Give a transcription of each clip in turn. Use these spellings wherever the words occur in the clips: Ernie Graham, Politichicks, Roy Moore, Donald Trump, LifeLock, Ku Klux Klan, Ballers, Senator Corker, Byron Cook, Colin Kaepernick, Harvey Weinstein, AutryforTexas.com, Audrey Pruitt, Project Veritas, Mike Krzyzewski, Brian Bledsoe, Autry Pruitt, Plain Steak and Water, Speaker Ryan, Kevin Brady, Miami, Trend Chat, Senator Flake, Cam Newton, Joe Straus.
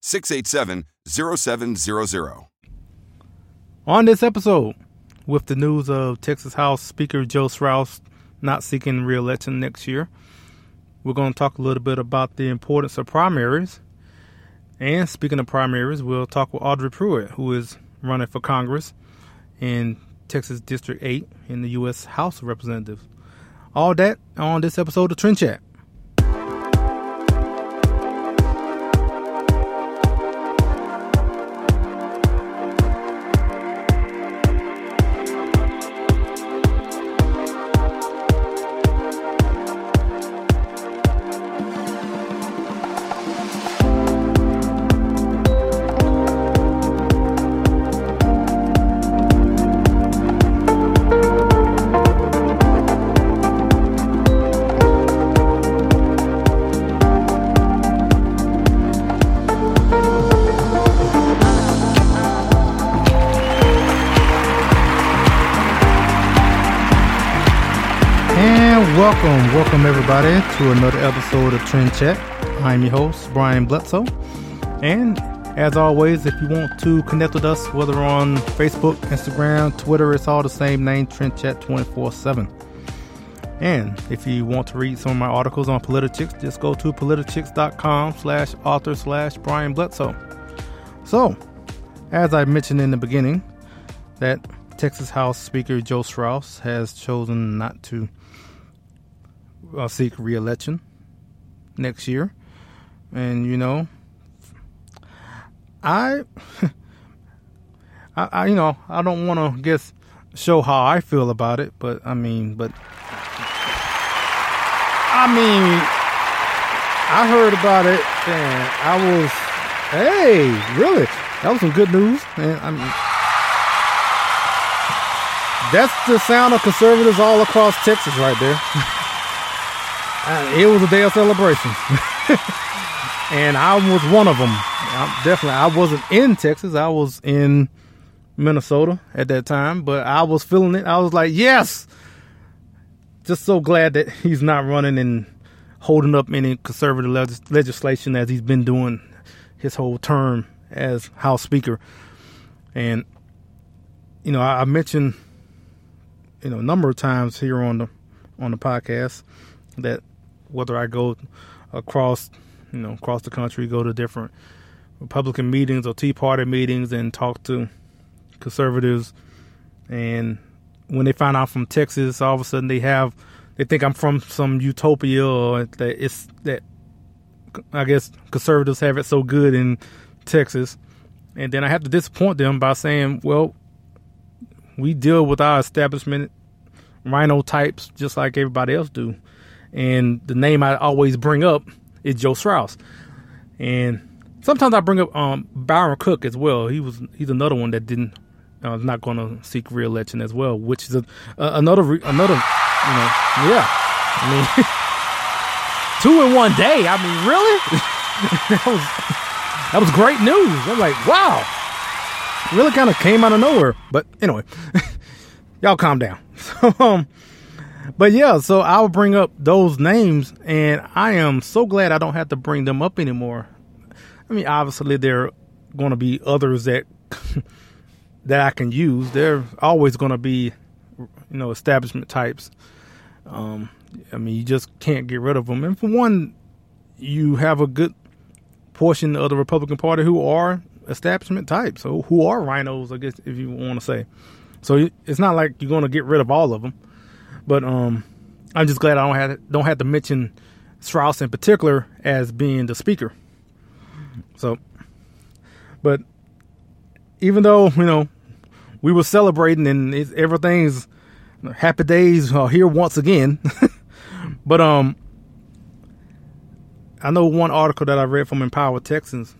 687-0700. On this episode, with the news of Texas House Speaker Joe Straus not seeking re-election next year, we're going to talk a little bit about the importance of primaries. And speaking of primaries, we'll talk with Audrey Pruitt, who is running for Congress in Texas District 8 in the U.S. House of Representatives. All that on this episode of Trend Chat. Welcome everybody to another episode of Trend Chat. I'm your host, Brian Bledsoe. And as always, if you want to connect with us, whether on Facebook, Instagram, Twitter, it's all the same name, Trend Chat 24/7. And if you want to read some of my articles on Politichicks, just go to Politichicks.com/author/Brian Bledsoe. So, as I mentioned in the beginning, that Texas House Speaker Joe Straus has chosen not to seek re-election next year. And you know, I don't want to show how I feel about it, but I heard about it and I was, hey, really? That was some good news. And I mean, that's the sound of conservatives all across Texas right there. It was a day of celebration, and I was one of them. I wasn't in Texas. I was in Minnesota at that time, but I was feeling it. I was like, yes, just so glad that he's not running and holding up any conservative legislation as he's been doing his whole term as House Speaker. And, you know, I mentioned, you know, a number of times here on the podcast that whether I go across the country, go to different Republican meetings or Tea Party meetings and talk to conservatives. And when they find out from Texas, all of a sudden they think I'm from some utopia, or that I guess conservatives have it so good in Texas. And then I have to disappoint them by saying, well, we deal with our establishment rhino types just like everybody else do. And the name I always bring up is Joe Straus. And sometimes I bring up Byron Cook as well. He's another one that not going to seek re-election as well, which is another. Two in one day. I mean, really? That was great news. I'm like, wow. really kind of came out of nowhere. But anyway, y'all calm down. So, but yeah, so I'll bring up those names, and I am so glad I don't have to bring them up anymore. I mean, obviously there are going to be others that that I can use. There's always going to be, you know, establishment types. I mean, you just can't get rid of them. And for one, you have a good portion of the Republican Party who are establishment types, so who are rhinos, I guess, if you want to say. So it's not like you're going to get rid of all of them. But I'm just glad I don't have to mention Straus in particular as being the speaker. So, but even though, you know, we were celebrating and everything's happy days are here once again. But I know one article that I read from Empower Texans,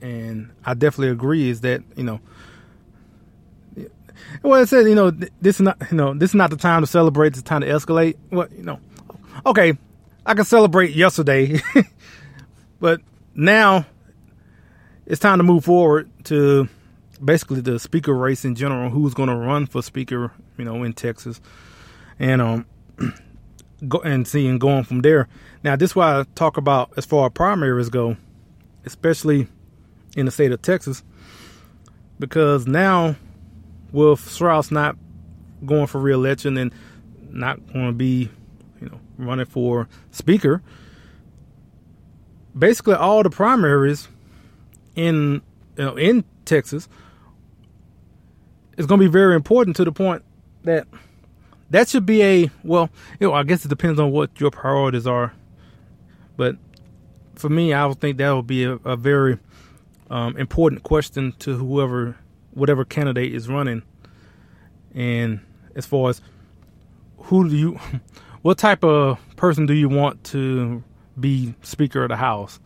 and I definitely agree, is that, you know, well, it said, you know, this is not the time to celebrate. It's time to escalate. Well, you know, okay, I can celebrate yesterday, but now it's time to move forward to basically the speaker race in general, who's going to run for speaker, you know, in Texas, and going from there. Now, this is why I talk about as far as primaries go, especially in the state of Texas, because now with Straus not going for re-election and not going to be, you know, running for speaker, basically all the primaries in Texas is going to be very important, to the point that should be a, well, you know, I guess it depends on what your priorities are. But for me, I would think that would be a very important question to whatever candidate is running. And as far as what type of person do you want to be Speaker of the House?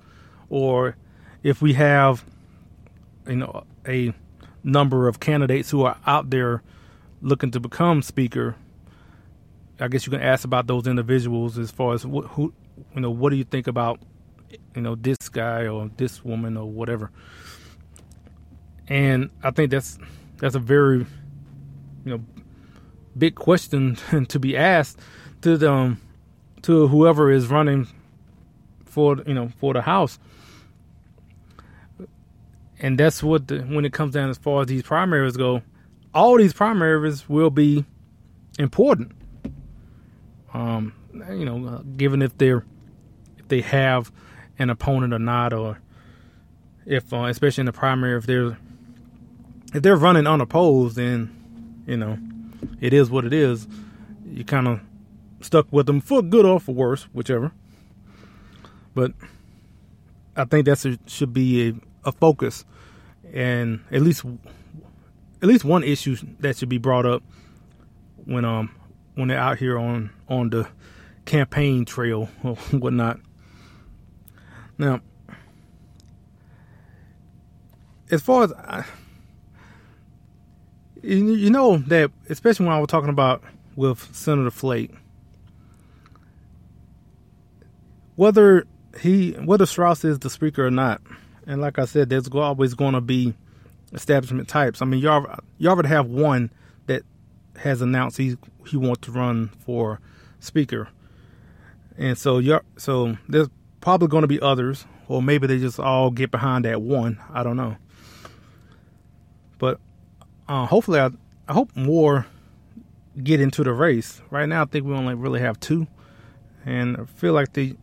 Or if we have, you know, a number of candidates who are out there looking to become Speaker, I guess you can ask about those individuals as far as who, you know, what do you think about, you know, this guy or this woman or whatever. And I think that's a very, you know, big question to be asked to whoever is running for the House. And that's what when it comes down as far as these primaries go, all these primaries will be important. You know, given if they have an opponent or not, or if especially in the primary, if they're running unopposed, then, you know, it is what it is. You kind of stuck with them for good or for worse, whichever. But I think that should be a focus, and at least one issue that should be brought up when they're out here on the campaign trail or whatnot. Now, as far as you know, that especially when I was talking about with Senator Flake, whether Straus is the speaker or not, and like I said, there's always going to be establishment types. I mean, you already have one that has announced he wants to run for speaker, and so there's probably going to be others, or maybe they just all get behind that one. I don't know. But hopefully, I hope more get into the race. Right now, I think we only really have two, and I feel like they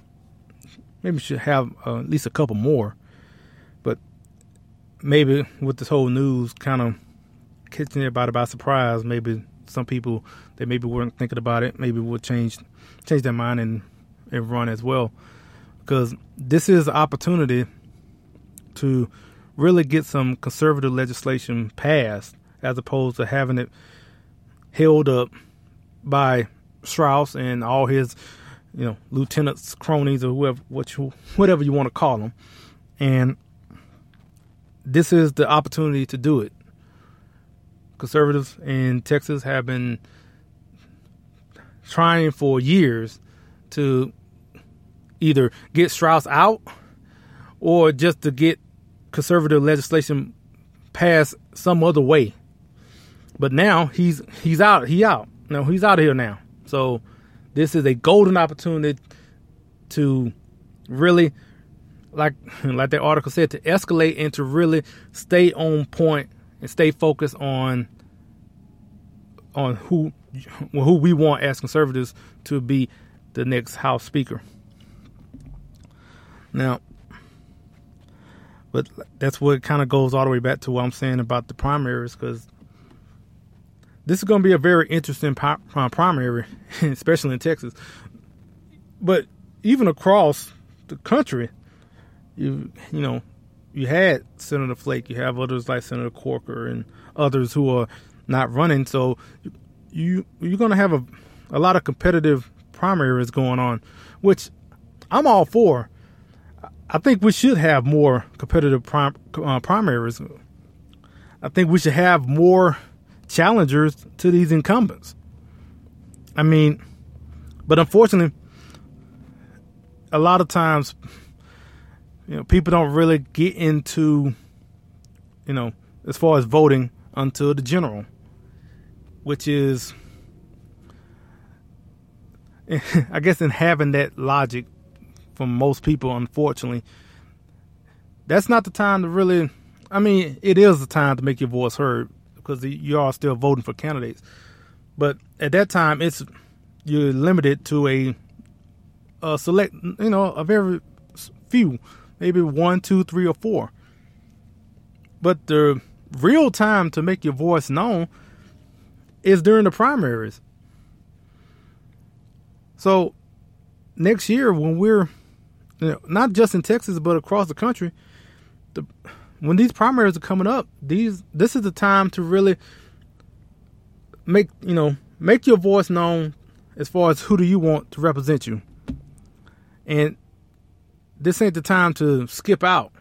maybe should have at least a couple more. But maybe with this whole news kind of catching everybody by surprise, maybe some people that maybe weren't thinking about it maybe will change their mind and run as well. Because this is an opportunity to really get some conservative legislation passed, as opposed to having it held up by Straus and all his, you know, lieutenants, cronies, or whoever, whatever you want to call them. And this is the opportunity to do it. Conservatives in Texas have been trying for years to either get Straus out or just to get conservative legislation passed some other way. But now he's out. He out. No, he's out of here now. So this is a golden opportunity to really, like that article said, to escalate and to really stay on point and stay focused on who we want as conservatives to be the next House Speaker. Now, but that's what kind of goes all the way back to what I'm saying about the primaries, because this is going to be a very interesting primary, especially in Texas. But even across the country, you had Senator Flake, you have others like Senator Corker and others who are not running. So you're going to have a lot of competitive primaries going on, which I'm all for. I think we should have more competitive primaries. I think we should have more challengers to these incumbents. I mean, but unfortunately, a lot of times, people don't really get into, as far as voting until the general, which is, I guess, in having that logic from most people, unfortunately, that's not the time to really, it is the time to make your voice heard, because you are still voting for candidates. But at that time, you're limited to a select, a very few, maybe 1, 2, 3, or 4. But the real time to make your voice known is during the primaries. So next year, when we're, not just in Texas but across the country, when these primaries are coming up, this is the time to really make your voice known as far as who do you want to represent you. And this ain't the time to skip out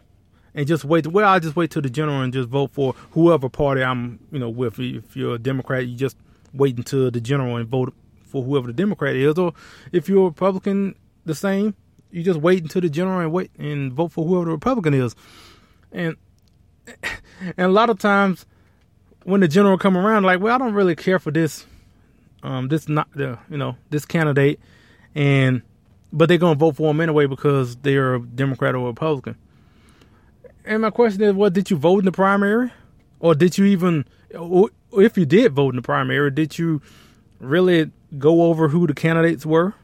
and just wait. Well, I'll just wait till the general and just vote for whoever party I'm, with. If you're a Democrat, you just wait until the general and vote for whoever the Democrat is. Or if you're a Republican, the same. You just wait until the general and wait and vote for whoever the Republican is. And a lot of times when the general come around, like, well, I don't really care for this, this candidate, but they're gonna vote for him anyway because they're a Democrat or a Republican. And my question is, what did you vote in the primary, or did you even, if you did vote in the primary, did you really go over who the candidates were?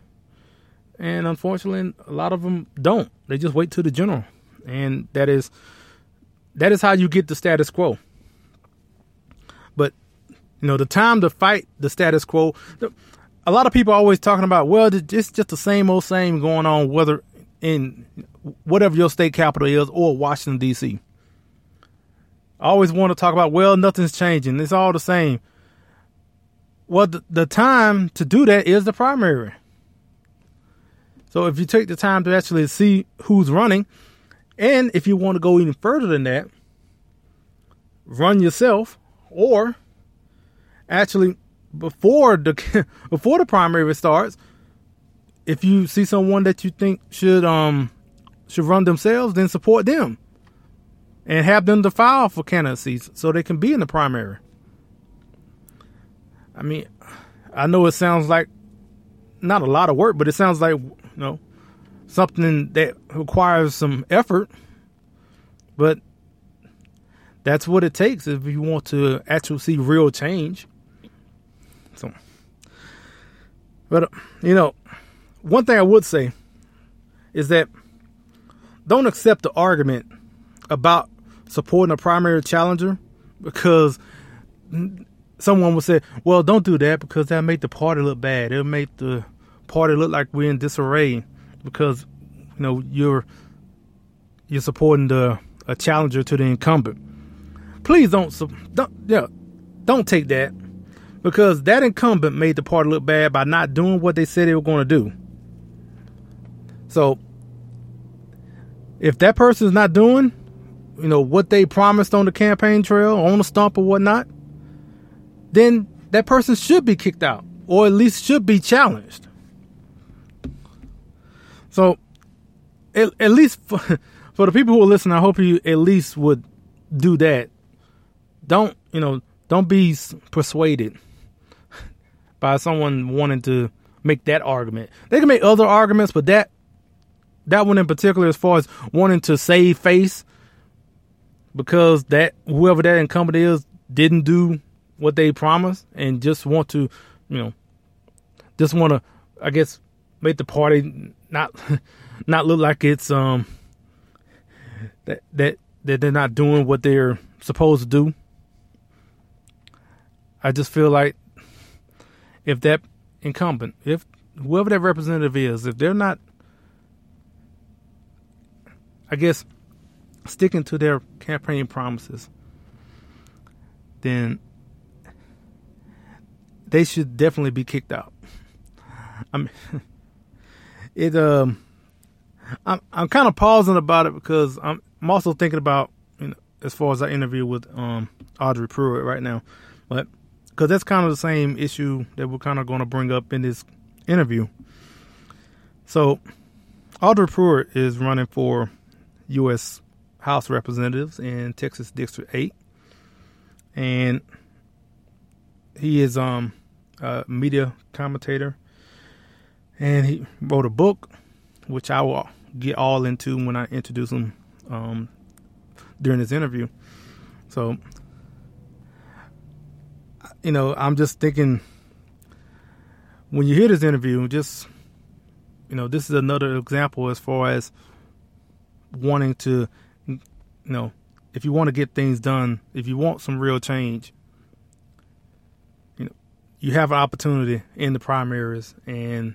And unfortunately, a lot of them don't. They just wait till the general, and that is how you get the status quo. But the time to fight the status quo. A lot of people are always talking about, well, it's just the same old same going on, whether in whatever your state capital is or Washington, D.C. I always want to talk about, well, nothing's changing, it's all the same. Well, the time to do that is the primary. So if you take the time to actually see who's running, and if you want to go even further than that, run yourself, or actually before the primary starts, if you see someone that you think should run themselves, then support them and have them to file for candidacies so they can be in the primary. I know it sounds like not a lot of work, but it sounds like, something that requires some effort, but that's what it takes if you want to actually see real change. So, but one thing I would say is that don't accept the argument about supporting a primary challenger, because someone will say, well, don't do that because that'll make the party look bad. It'll make the party look like we're in disarray because, you're supporting a challenger to the incumbent. Please don't take that, because that incumbent made the party look bad by not doing what they said they were going to do. So if that person's not doing, what they promised on the campaign trail, on the stump or whatnot, then that person should be kicked out, or at least should be challenged. So at least for the people who are listening, I hope you at least would do that don't be persuaded by someone wanting to make that argument. They can make other arguments, but that one in particular, as far as wanting to save face because that whoever that incumbent is didn't do what they promised and just want to, I guess, make the party not look like it's that they're not doing what they're supposed to do. I just feel like if that incumbent, if whoever that representative is, if they're not, I guess, sticking to their campaign promises, then they should definitely be kicked out. I mean, I'm kind of pausing about it because I'm also thinking about, as far as I interview with Audrey Pruitt right now, but because that's kind of the same issue that we're kind of going to bring up in this interview. So Audrey Pruitt is running for U.S. House Representatives in Texas District 8, and he is a media commentator, and he wrote a book, which I will get all into when I introduce him during this interview. So, I'm just thinking, when you hear this interview, just, this is another example as far as wanting to, if you want to get things done, if you want some real change, you have an opportunity in the primaries. And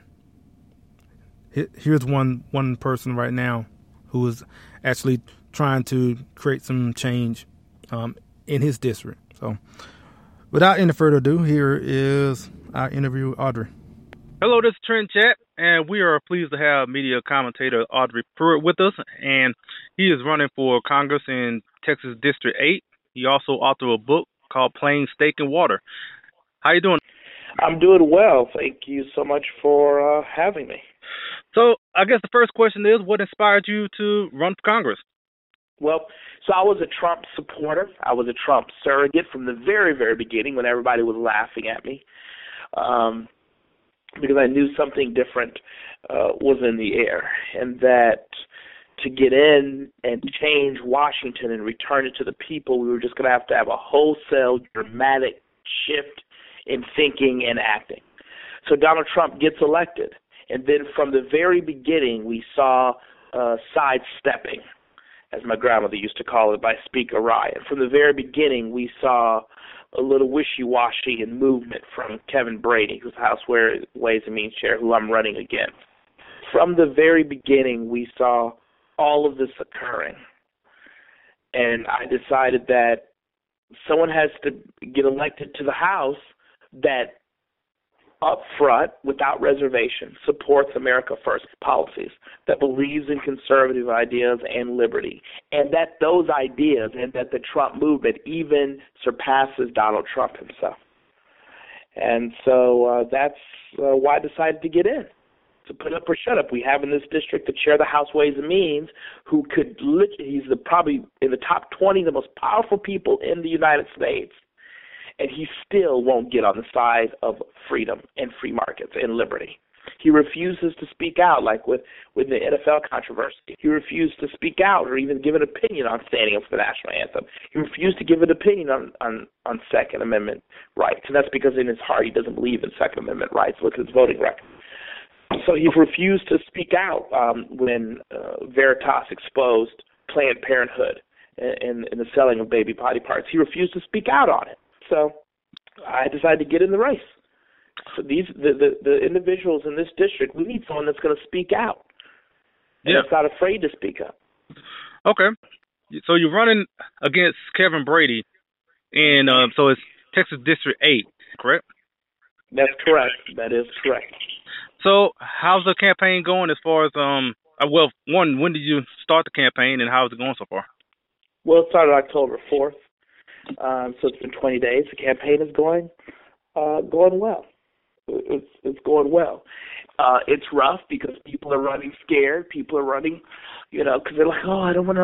here's one person right now who is actually trying to create some change in his district. So without any further ado, here is our interview with Audrey. Hello, this is Trend Chat, and we are pleased to have media commentator Audrey Pruitt with us, and he is running for Congress in Texas District 8. He also authored a book called Plain Steak and Water. How you doing? I'm doing well. Thank you so much for having me. So I guess the first question is, what inspired you to run for Congress? Well, so I was a Trump supporter. I was a Trump surrogate from the very, very beginning when everybody was laughing at me because I knew something different was in the air, and that to get in and change Washington and return it to the people, we were just going to have a wholesale dramatic shift in thinking and acting. So Donald Trump gets elected. And then from the very beginning, we saw sidestepping, as my grandmother used to call it, by Speaker Ryan. From the very beginning, we saw a little wishy-washy and movement from Kevin Brady, who's House Ways and Means Chair, who I'm running against. From the very beginning, we saw all of this occurring. And I decided that someone has to get elected to the House that up front, without reservation, supports America First policies, that believes in conservative ideas and liberty, and that those ideas and that the Trump movement even surpasses Donald Trump himself. And so that's why I decided to get in, to put up or shut up. We have in this district the chair of the House Ways and Means, who could literally, he's probably in the top 20, the most powerful people in the United States, and he still won't get on the side of freedom and free markets and liberty. He refuses to speak out, like with the NFL controversy. He refused to speak out or even give an opinion on standing up for the national anthem. He refused to give an opinion on Second Amendment rights, and that's because in his heart he doesn't believe in Second Amendment rights. Look at his voting record. So he refused to speak out when Veritas exposed Planned Parenthood and the selling of baby body parts. He refused to speak out on it. So I decided to get in the race. So the individuals in this district, we need someone that's going to speak out. And yeah. It's not afraid to speak up. Okay. So you're running against Kevin Brady, and so it's Texas District 8, correct? That's correct. That is correct. So how's the campaign going as far as, well, one, when did you start the campaign, and how's it going so far? Well, it started October 4th. So it's been 20 days. The campaign is going well. It's going well. It's rough because people are running scared. People are running, because they're like, oh, I don't want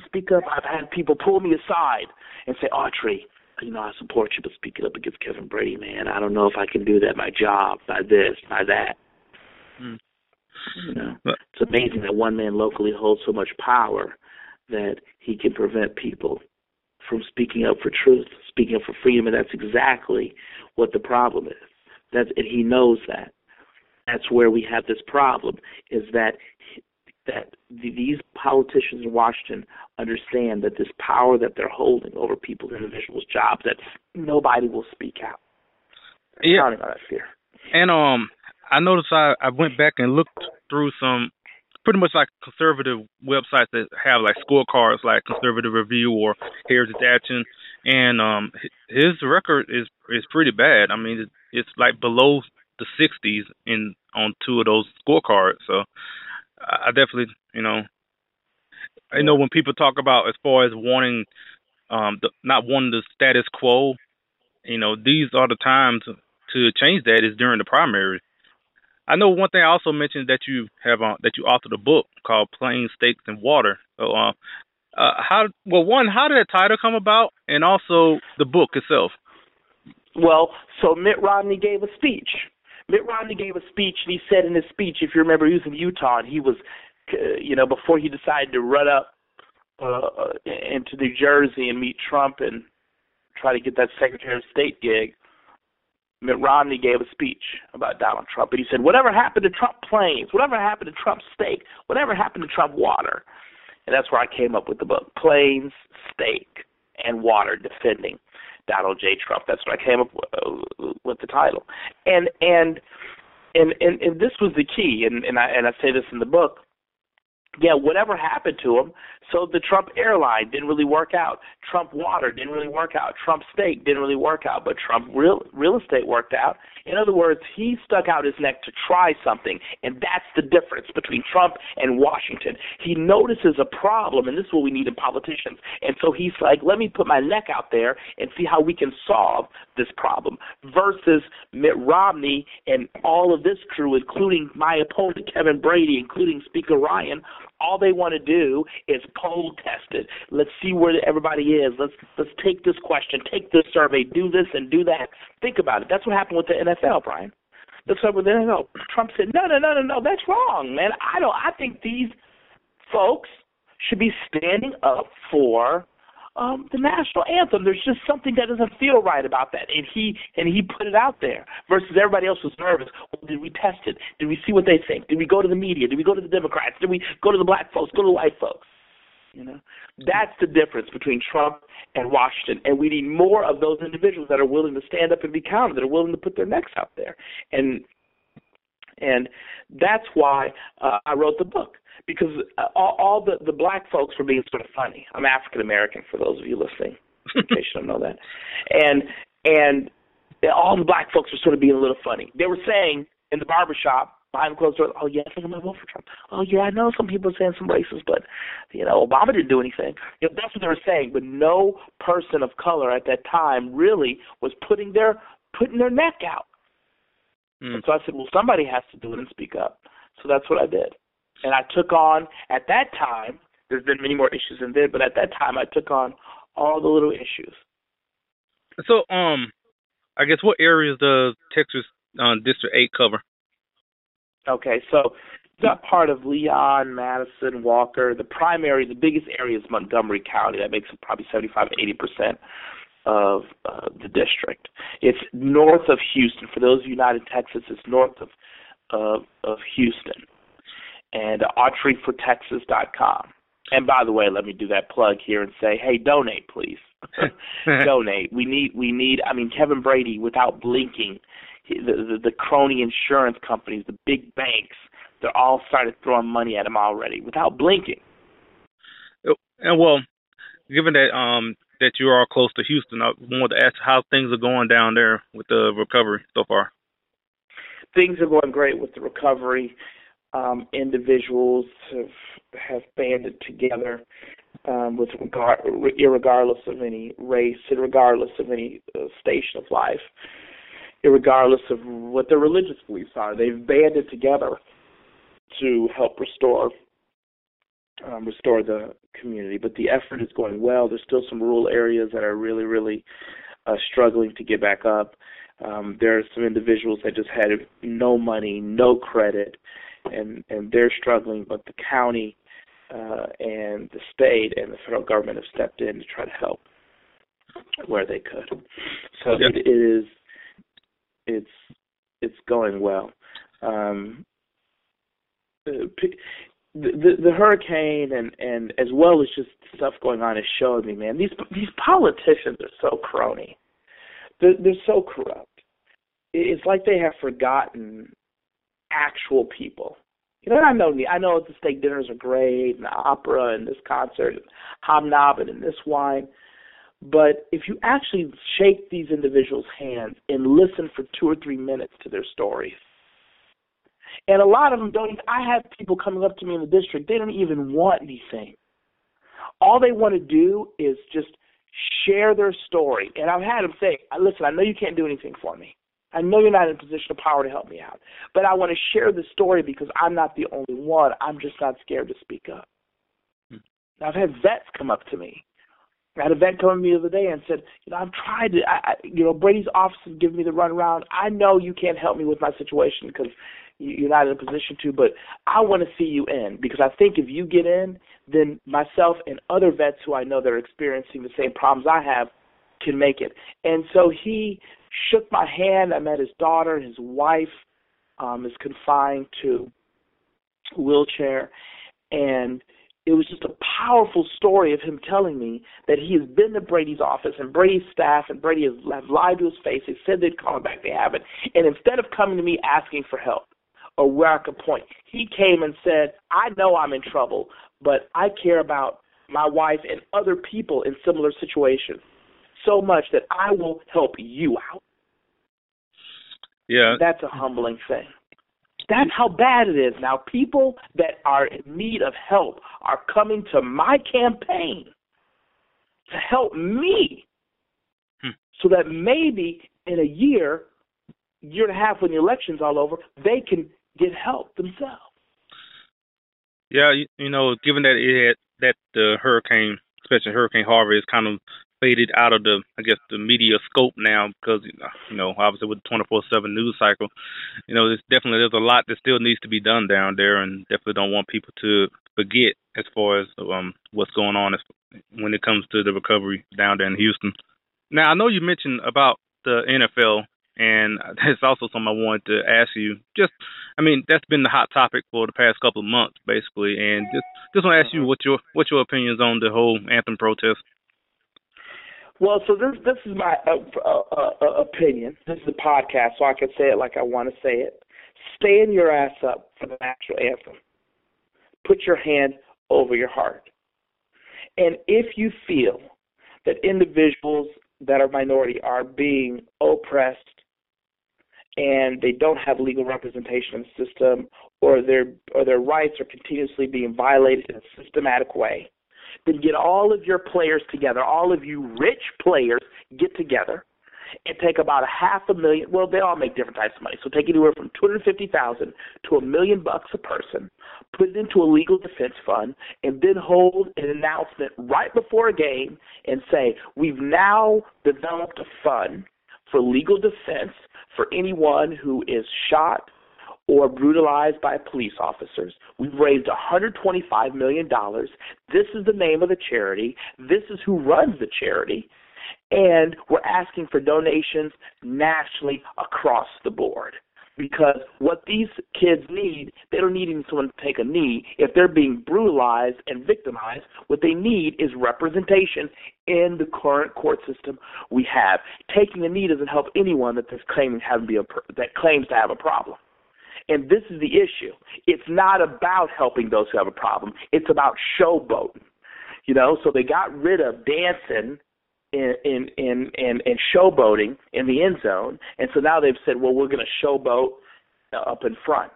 to speak up. I've had people pull me aside and say, Autry, you know, I support you, but speaking up against Kevin Brady, man, I don't know if I can do that. My job, my this, my that. Mm. You know, it's amazing that one man locally holds so much power that he can prevent people from speaking up for truth, speaking up for freedom, and that's exactly what the problem is. And he knows that. That's where we have this problem, is that these politicians in Washington understand that this power that they're holding over people, individuals, jobs, that nobody will speak out. Yeah. And I noticed I went back and looked through some pretty much like conservative websites that have like scorecards like Conservative Review or Heritage Action, and his record is pretty bad. I mean, it's like below the 60s on two of those scorecards. So I definitely, I know when people talk about as far as wanting, not wanting the status quo, these are the times to change that is during the primary. I know one thing I also mentioned that you have that you authored a book called Plain Steak and Water. So, how did that title come about, and also the book itself? Well, so Mitt Romney gave a speech. Mitt Romney gave a speech, and he said in his speech, if you remember, he was in Utah, and he was, before he decided to run up into New Jersey and meet Trump and try to get that Secretary of State gig, Mitt Romney gave a speech about Donald Trump, and he said, whatever happened to Trump planes, whatever happened to Trump steak, whatever happened to Trump water? And that's where I came up with the book, Plains, Steak, and Water, Defending Donald J. Trump. That's what I came up with the title. And this was the key, and I say this in the book. Yeah, whatever happened to him, so the Trump airline didn't really work out. Trump water didn't really work out. Trump steak didn't really work out, but Trump real estate worked out. In other words, he stuck out his neck to try something, and that's the difference between Trump and Washington. He notices a problem, and this is what we need in politicians, and so he's like, let me put my neck out there and see how we can solve this problem, versus Mitt Romney and all of this crew, including my opponent, Kevin Brady, including Speaker Ryan. All they want to do is poll test it. Let's see where everybody is. Let's take this question, take this survey, do this and do that. Think about it. That's what happened with the NFL, Brian. That's what happened with the NFL. Trump said, no, that's wrong, man. I think these folks should be standing up for the national anthem. There's just something that doesn't feel right about that, and he put it out there. Versus everybody else was nervous. Well, did we test it? Did we see what they think? Did we go to the media? Did we go to the Democrats? Did we go to the black folks? Go to the white folks? That's the difference between Trump and Washington. And we need more of those individuals that are willing to stand up and be counted, that are willing to put their necks out there. And that's why I wrote the book, because all the black folks were being sort of funny. I'm African-American, for those of you listening, in case you don't know that. And all the black folks were sort of being a little funny. They were saying in the barbershop, behind closed doors, oh, yeah, I think I'm going to vote for Trump. Oh, yeah, I know some people are saying some racist, but, Obama didn't do anything. That's what they were saying. But no person of color at that time really was putting their neck out. And so I said, well, somebody has to do it and speak up. So that's what I did. And I took on, at that time, there's been many more issues than then, but at that time I took on all the little issues. So I guess what areas does Texas District 8 cover? Okay, so that part of Leon, Madison, Walker, the biggest area is Montgomery County. That makes up probably 75-80%. Of the district. It's north of Houston. For those of you not in Texas, it's north of Houston. And AutryforTexas.com. And by the way, let me do that plug here and say, hey, donate, please. Donate. We need. I mean, Kevin Brady, without blinking, the crony insurance companies, the big banks, they're all started throwing money at him already, without blinking. And well, given that that you are close to Houston, I wanted to ask how things are going down there with the recovery so far. Things are going great with the recovery. Individuals have banded together with regardless of any race, regardless of any station of life, regardless of what their religious beliefs are. They've banded together to help restore the community, but the effort is going well. There's still some rural areas that are really, really struggling to get back up. There are some individuals that just had no money, no credit, and they're struggling, but the county and the state and the federal government have stepped in to try to help where they could. So it's going well. The hurricane and as well as just stuff going on is showing me, man, these politicians are so crony. They're so corrupt. It's like they have forgotten actual people. You know, I know the steak dinners are great and the opera and this concert and hobnobbing and this wine, but if you actually shake these individuals' hands and listen for 2 or 3 minutes to their stories, and a lot of them don't even, I have people coming up to me in the district, they don't even want anything. All they want to do is just share their story. And I've had them say, listen, I know you can't do anything for me. I know you're not in a position of power to help me out, but I want to share the story because I'm not the only one. I'm just not scared to speak up. Now, I've had vets come up to me. I had a vet come up to me the other day and said, I've tried to, Brady's office is giving me the runaround. I know you can't help me with my situation because you're not in a position to, but I want to see you in because I think if you get in, then myself and other vets who I know that are experiencing the same problems I have can make it. And so he shook my hand. I met his daughter. His wife is confined to a wheelchair. And it was just a powerful story of him telling me that he has been to Brady's office and Brady's staff, and Brady have lied to his face. They said they'd call him back. They haven't. And instead of coming to me asking for help or where I could point, he came and said, I know I'm in trouble, but I care about my wife and other people in similar situations so much that I will help you out. Yeah. That's a humbling thing. That's how bad it is. Now, people that are in need of help are coming to my campaign to help me so that maybe in a year and a half when the election's all over, they can get help themselves. Yeah, given that the hurricane, especially Hurricane Harvey, is kind of faded out of the media scope now because, obviously with the 24/7 news cycle, there's a lot that still needs to be done down there, and definitely don't want people to forget as far as what's going on when it comes to the recovery down there in Houston. Now, I know you mentioned about the NFL, and that's also something I wanted to ask you. That's been the hot topic for the past couple of months, basically, and just want to ask you what your opinions on the whole anthem protest. Well, so this is my opinion. This is a podcast, so I can say it like I want to say it. Stand your ass up for the national anthem. Put your hand over your heart. And if you feel that individuals that are minority are being oppressed and they don't have legal representation in the system or their rights are continuously being violated in a systematic way, then get all of your players together, all of you rich players get together and take about $500,000. Well, they all make different types of money. So take anywhere from $250,000 to $1 million a person, put it into a legal defense fund, and then hold an announcement right before a game and say, we've now developed a fund for legal defense for anyone who is shot or brutalized by police officers. We've raised $125 million. This is the name of the charity. This is who runs the charity. And we're asking for donations nationally across the board because what these kids need, they don't need someone to take a knee. If they're being brutalized and victimized, what they need is representation in the current court system we have. Taking a knee doesn't help anyone that claims to have a problem. And this is the issue. It's not about helping those who have a problem. It's about showboating. So they got rid of dancing and showboating in the end zone, and so now they've said, well, we're going to showboat up in front.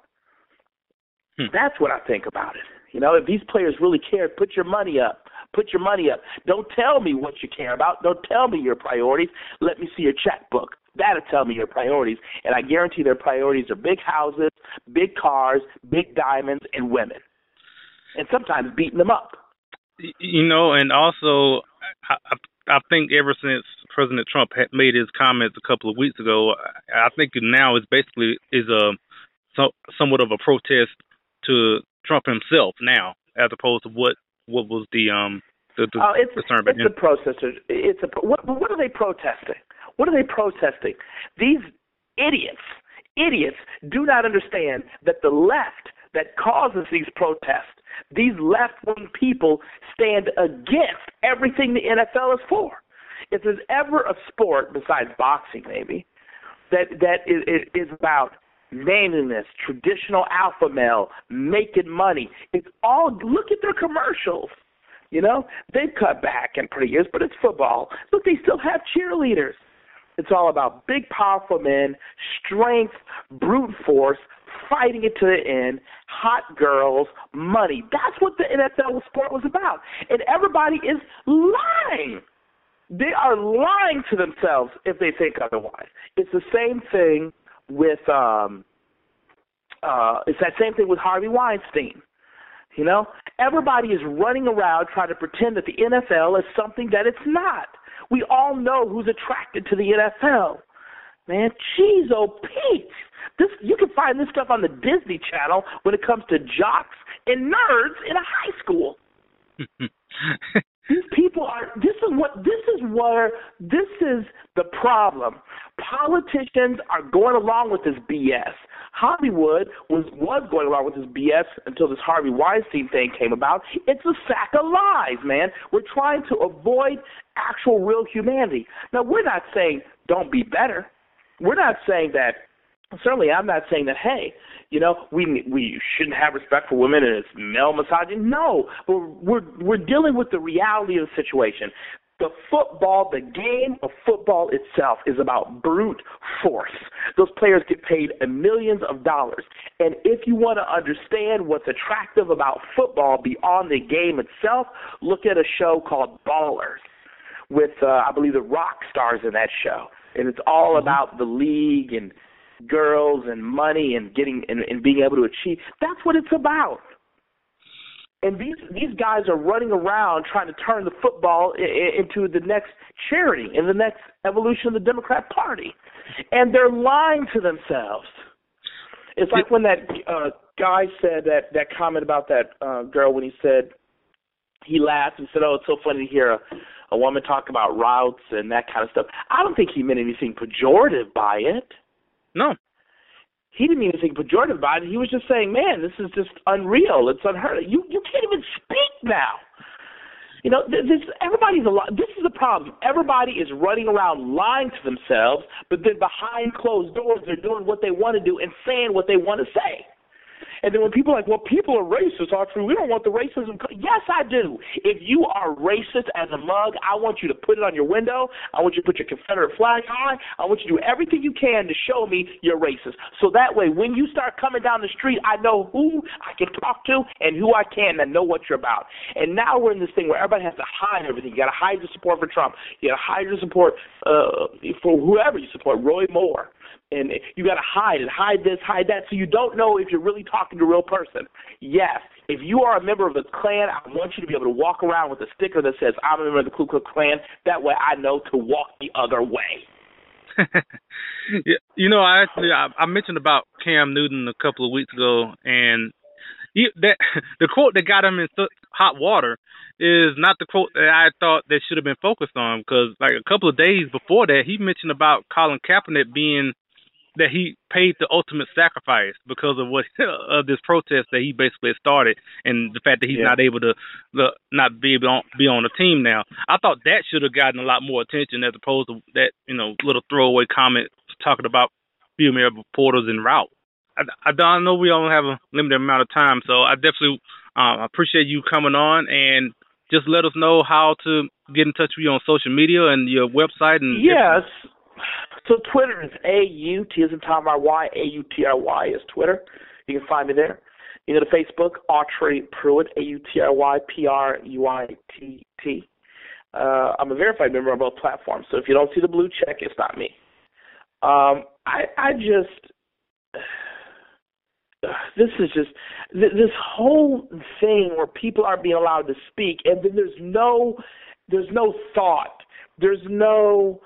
That's what I think about it. If these players really care, put your money up. Put your money up. Don't tell me what you care about. Don't tell me your priorities. Let me see your checkbook. That'll tell me your priorities, and I guarantee their priorities are big houses, big cars, big diamonds, and women, and sometimes beating them up. And also I think ever since President Trump had made his comments a couple of weeks ago, I think now it's basically is somewhat of a protest to Trump himself now, as opposed to what was the concern about him. It's a protester. What are they protesting? What are they protesting? These idiots do not understand that the left that causes these protests, these left-wing people stand against everything the NFL is for. If there's ever a sport, besides boxing maybe, that is about manliness, traditional alpha male, making money, it's all, look at their commercials. You know, they've cut back in pretty years, but it's football. Look, they still have cheerleaders. It's all about big, powerful men, strength, brute force, fighting it to the end, hot girls, money. That's what the NFL sport was about. And everybody is lying. They are lying to themselves if they think otherwise. It's the same thing with Harvey Weinstein. You know, everybody is running around trying to pretend that the NFL is something that it's not. We all know who's attracted to the NFL. Man, geez, oh Pete, you can find this stuff on the Disney Channel when it comes to jocks and nerds in a high school. These people are. This is the problem. Politicians are going along with this BS. Hollywood was going along with this BS until this Harvey Weinstein thing came about. It's a sack of lies, man. We're trying to avoid actual real humanity. Now, we're not saying don't be better. We're not saying that. Certainly, I'm not saying that. Hey, you know, we shouldn't have respect for women and it's male misogyny. No, we're dealing with the reality of the situation. The game of football itself is about brute force. Those players get paid millions of dollars. And if you want to understand what's attractive about football beyond the game itself, look at a show called Ballers with, I believe, the rock stars in that show. And it's all about the league and girls and money and getting and being able to achieve. That's what it's about. And these guys are running around trying to turn the football into the next charity and the next evolution of the Democrat Party. And they're lying to themselves. It's like when that guy said that comment about that girl when he said, he laughed and said, oh, it's so funny to hear a woman talk about routes and that kind of stuff. I don't think he meant anything pejorative by it. No. He didn't mean anything pejorative about it. He was just saying, man, this is just unreal. It's unheard of. You can't even speak now. You know, everybody's a lot. This is the problem. Everybody is running around lying to themselves, but then behind closed doors they're doing what they want to do and saying what they want to say. And then when people are like, well, people are racist, Autry. We don't want the racism. Yes, I do. If you are racist as a mug, I want you to put it on your window. I want you to put your Confederate flag on. I want you to do everything you can to show me you're racist. So that way, when you start coming down the street, I know who I can talk to and who I can and know what you're about. And now we're in this thing where everybody has to hide everything. You got to hide your support for Trump. You got to hide your support for whoever you support, Roy Moore. And you got to hide it, hide this, hide that, so you don't know if you're really talking to a real person. Yes, if you are a member of the Klan, I want you to be able to walk around with a sticker that says, I'm a member of the Ku Klux Klan. That way I know to walk the other way. You know, I mentioned about Cam Newton a couple of weeks ago, and the quote that got him in hot water is not the quote that I thought that should have been focused on, because like a couple of days before that, he mentioned about Colin Kaepernick being – that he paid the ultimate sacrifice because of this protest that he basically started, and the fact that he's not able to be on the team now. I thought that should have gotten a lot more attention as opposed to that, you know, little throwaway comment talking about female reporters en route. I know we only have a limited amount of time, so I definitely appreciate you coming on, and just let us know how to get in touch with you on social media and your website. And yes. So Twitter is A-U-T as in Tom R-Y, A-U-T-R-Y is Twitter. You can find me there. You go to Facebook, Autry Pruitt, A-U-T-R-Y-P-R-U-I-T-T. I'm a verified member on both platforms, so if you don't see the blue check, it's not me. This whole thing where people are being allowed to speak, and then there's no thought. there's no,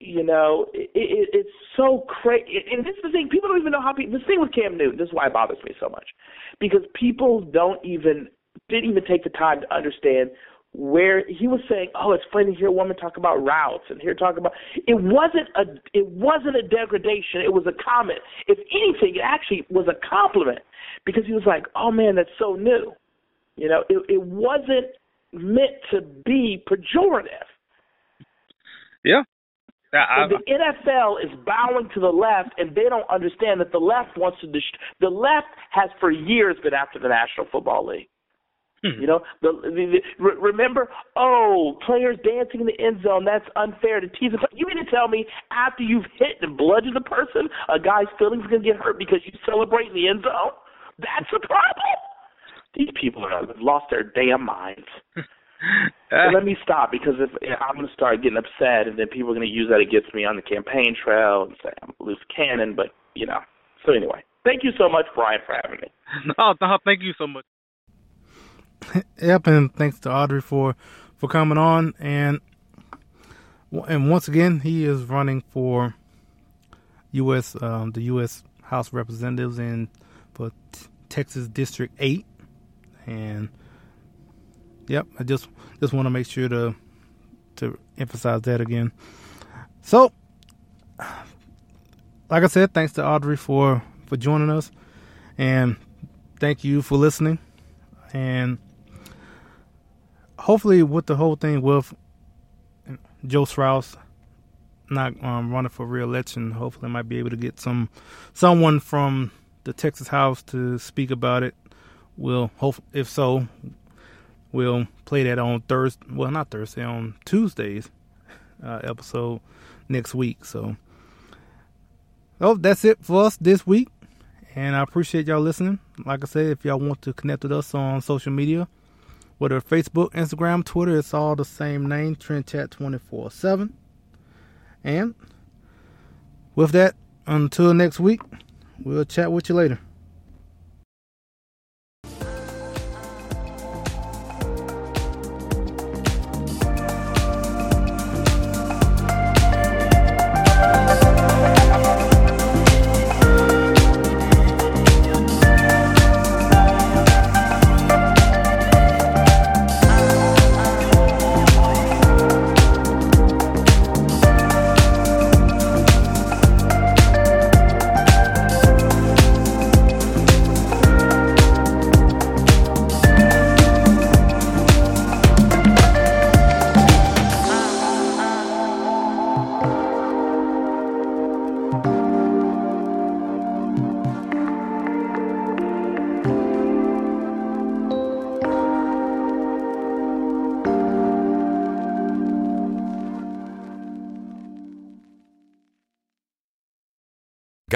it's so crazy. And this is the thing, people don't even know how people, this thing with Cam Newton, this is why it bothers me so much, because people didn't even take the time to understand where he was saying, oh, it's funny to hear a woman talk about routes and hear talk about, it wasn't a degradation, it was a comment. If anything, it actually was a compliment, because he was like, oh man, that's so new. You know, it wasn't meant to be pejorative. Yeah. So the NFL is bowing to the left, and they don't understand that the left wants to the left has for years been after the National Football League. You know, remember, players dancing in the end zone, that's unfair to tease them. You mean to tell me after you've hit and bludgeoned a person, a guy's feelings are going to get hurt because you celebrate in the end zone? That's a problem? These people have lost their damn minds. So let me stop, because if I'm going to start getting upset, and then people are going to use that against me on the campaign trail and say I'm a loose cannon, but, you know. So anyway, thank you so much, Brian, for having me. No, thank you so much. Yep, and thanks to Audrey for coming on, and once again, he is running for the U.S. House of Representatives in for Texas District 8, and yep, I just want to make sure to emphasize that again. So, like I said, thanks to Audrey for joining us, and thank you for listening, and hopefully with the whole thing with Joe Straus not running for re-election, hopefully I might be able to get someone from the Texas House to speak about it. We'll play that on Tuesday's episode next week. So that's it for us this week, and I appreciate y'all listening. Like I said, if y'all want to connect with us on social media, whether Facebook, Instagram, Twitter, it's all the same name, Trend Chat 24/7. And with that, until next week, we'll chat with you later.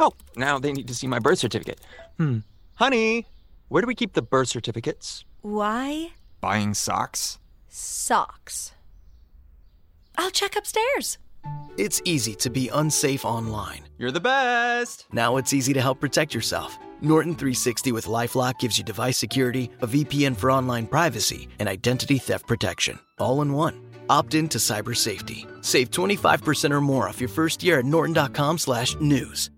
Oh, now they need to see my birth certificate. Honey, where do we keep the birth certificates? Why? Buying socks? Socks. I'll check upstairs. It's easy to be unsafe online. You're the best. Now it's easy to help protect yourself. Norton 360 with LifeLock gives you device security, a VPN for online privacy, and identity theft protection, all in one. Opt in to cyber safety. Save 25% or more off your first year at norton.com/news.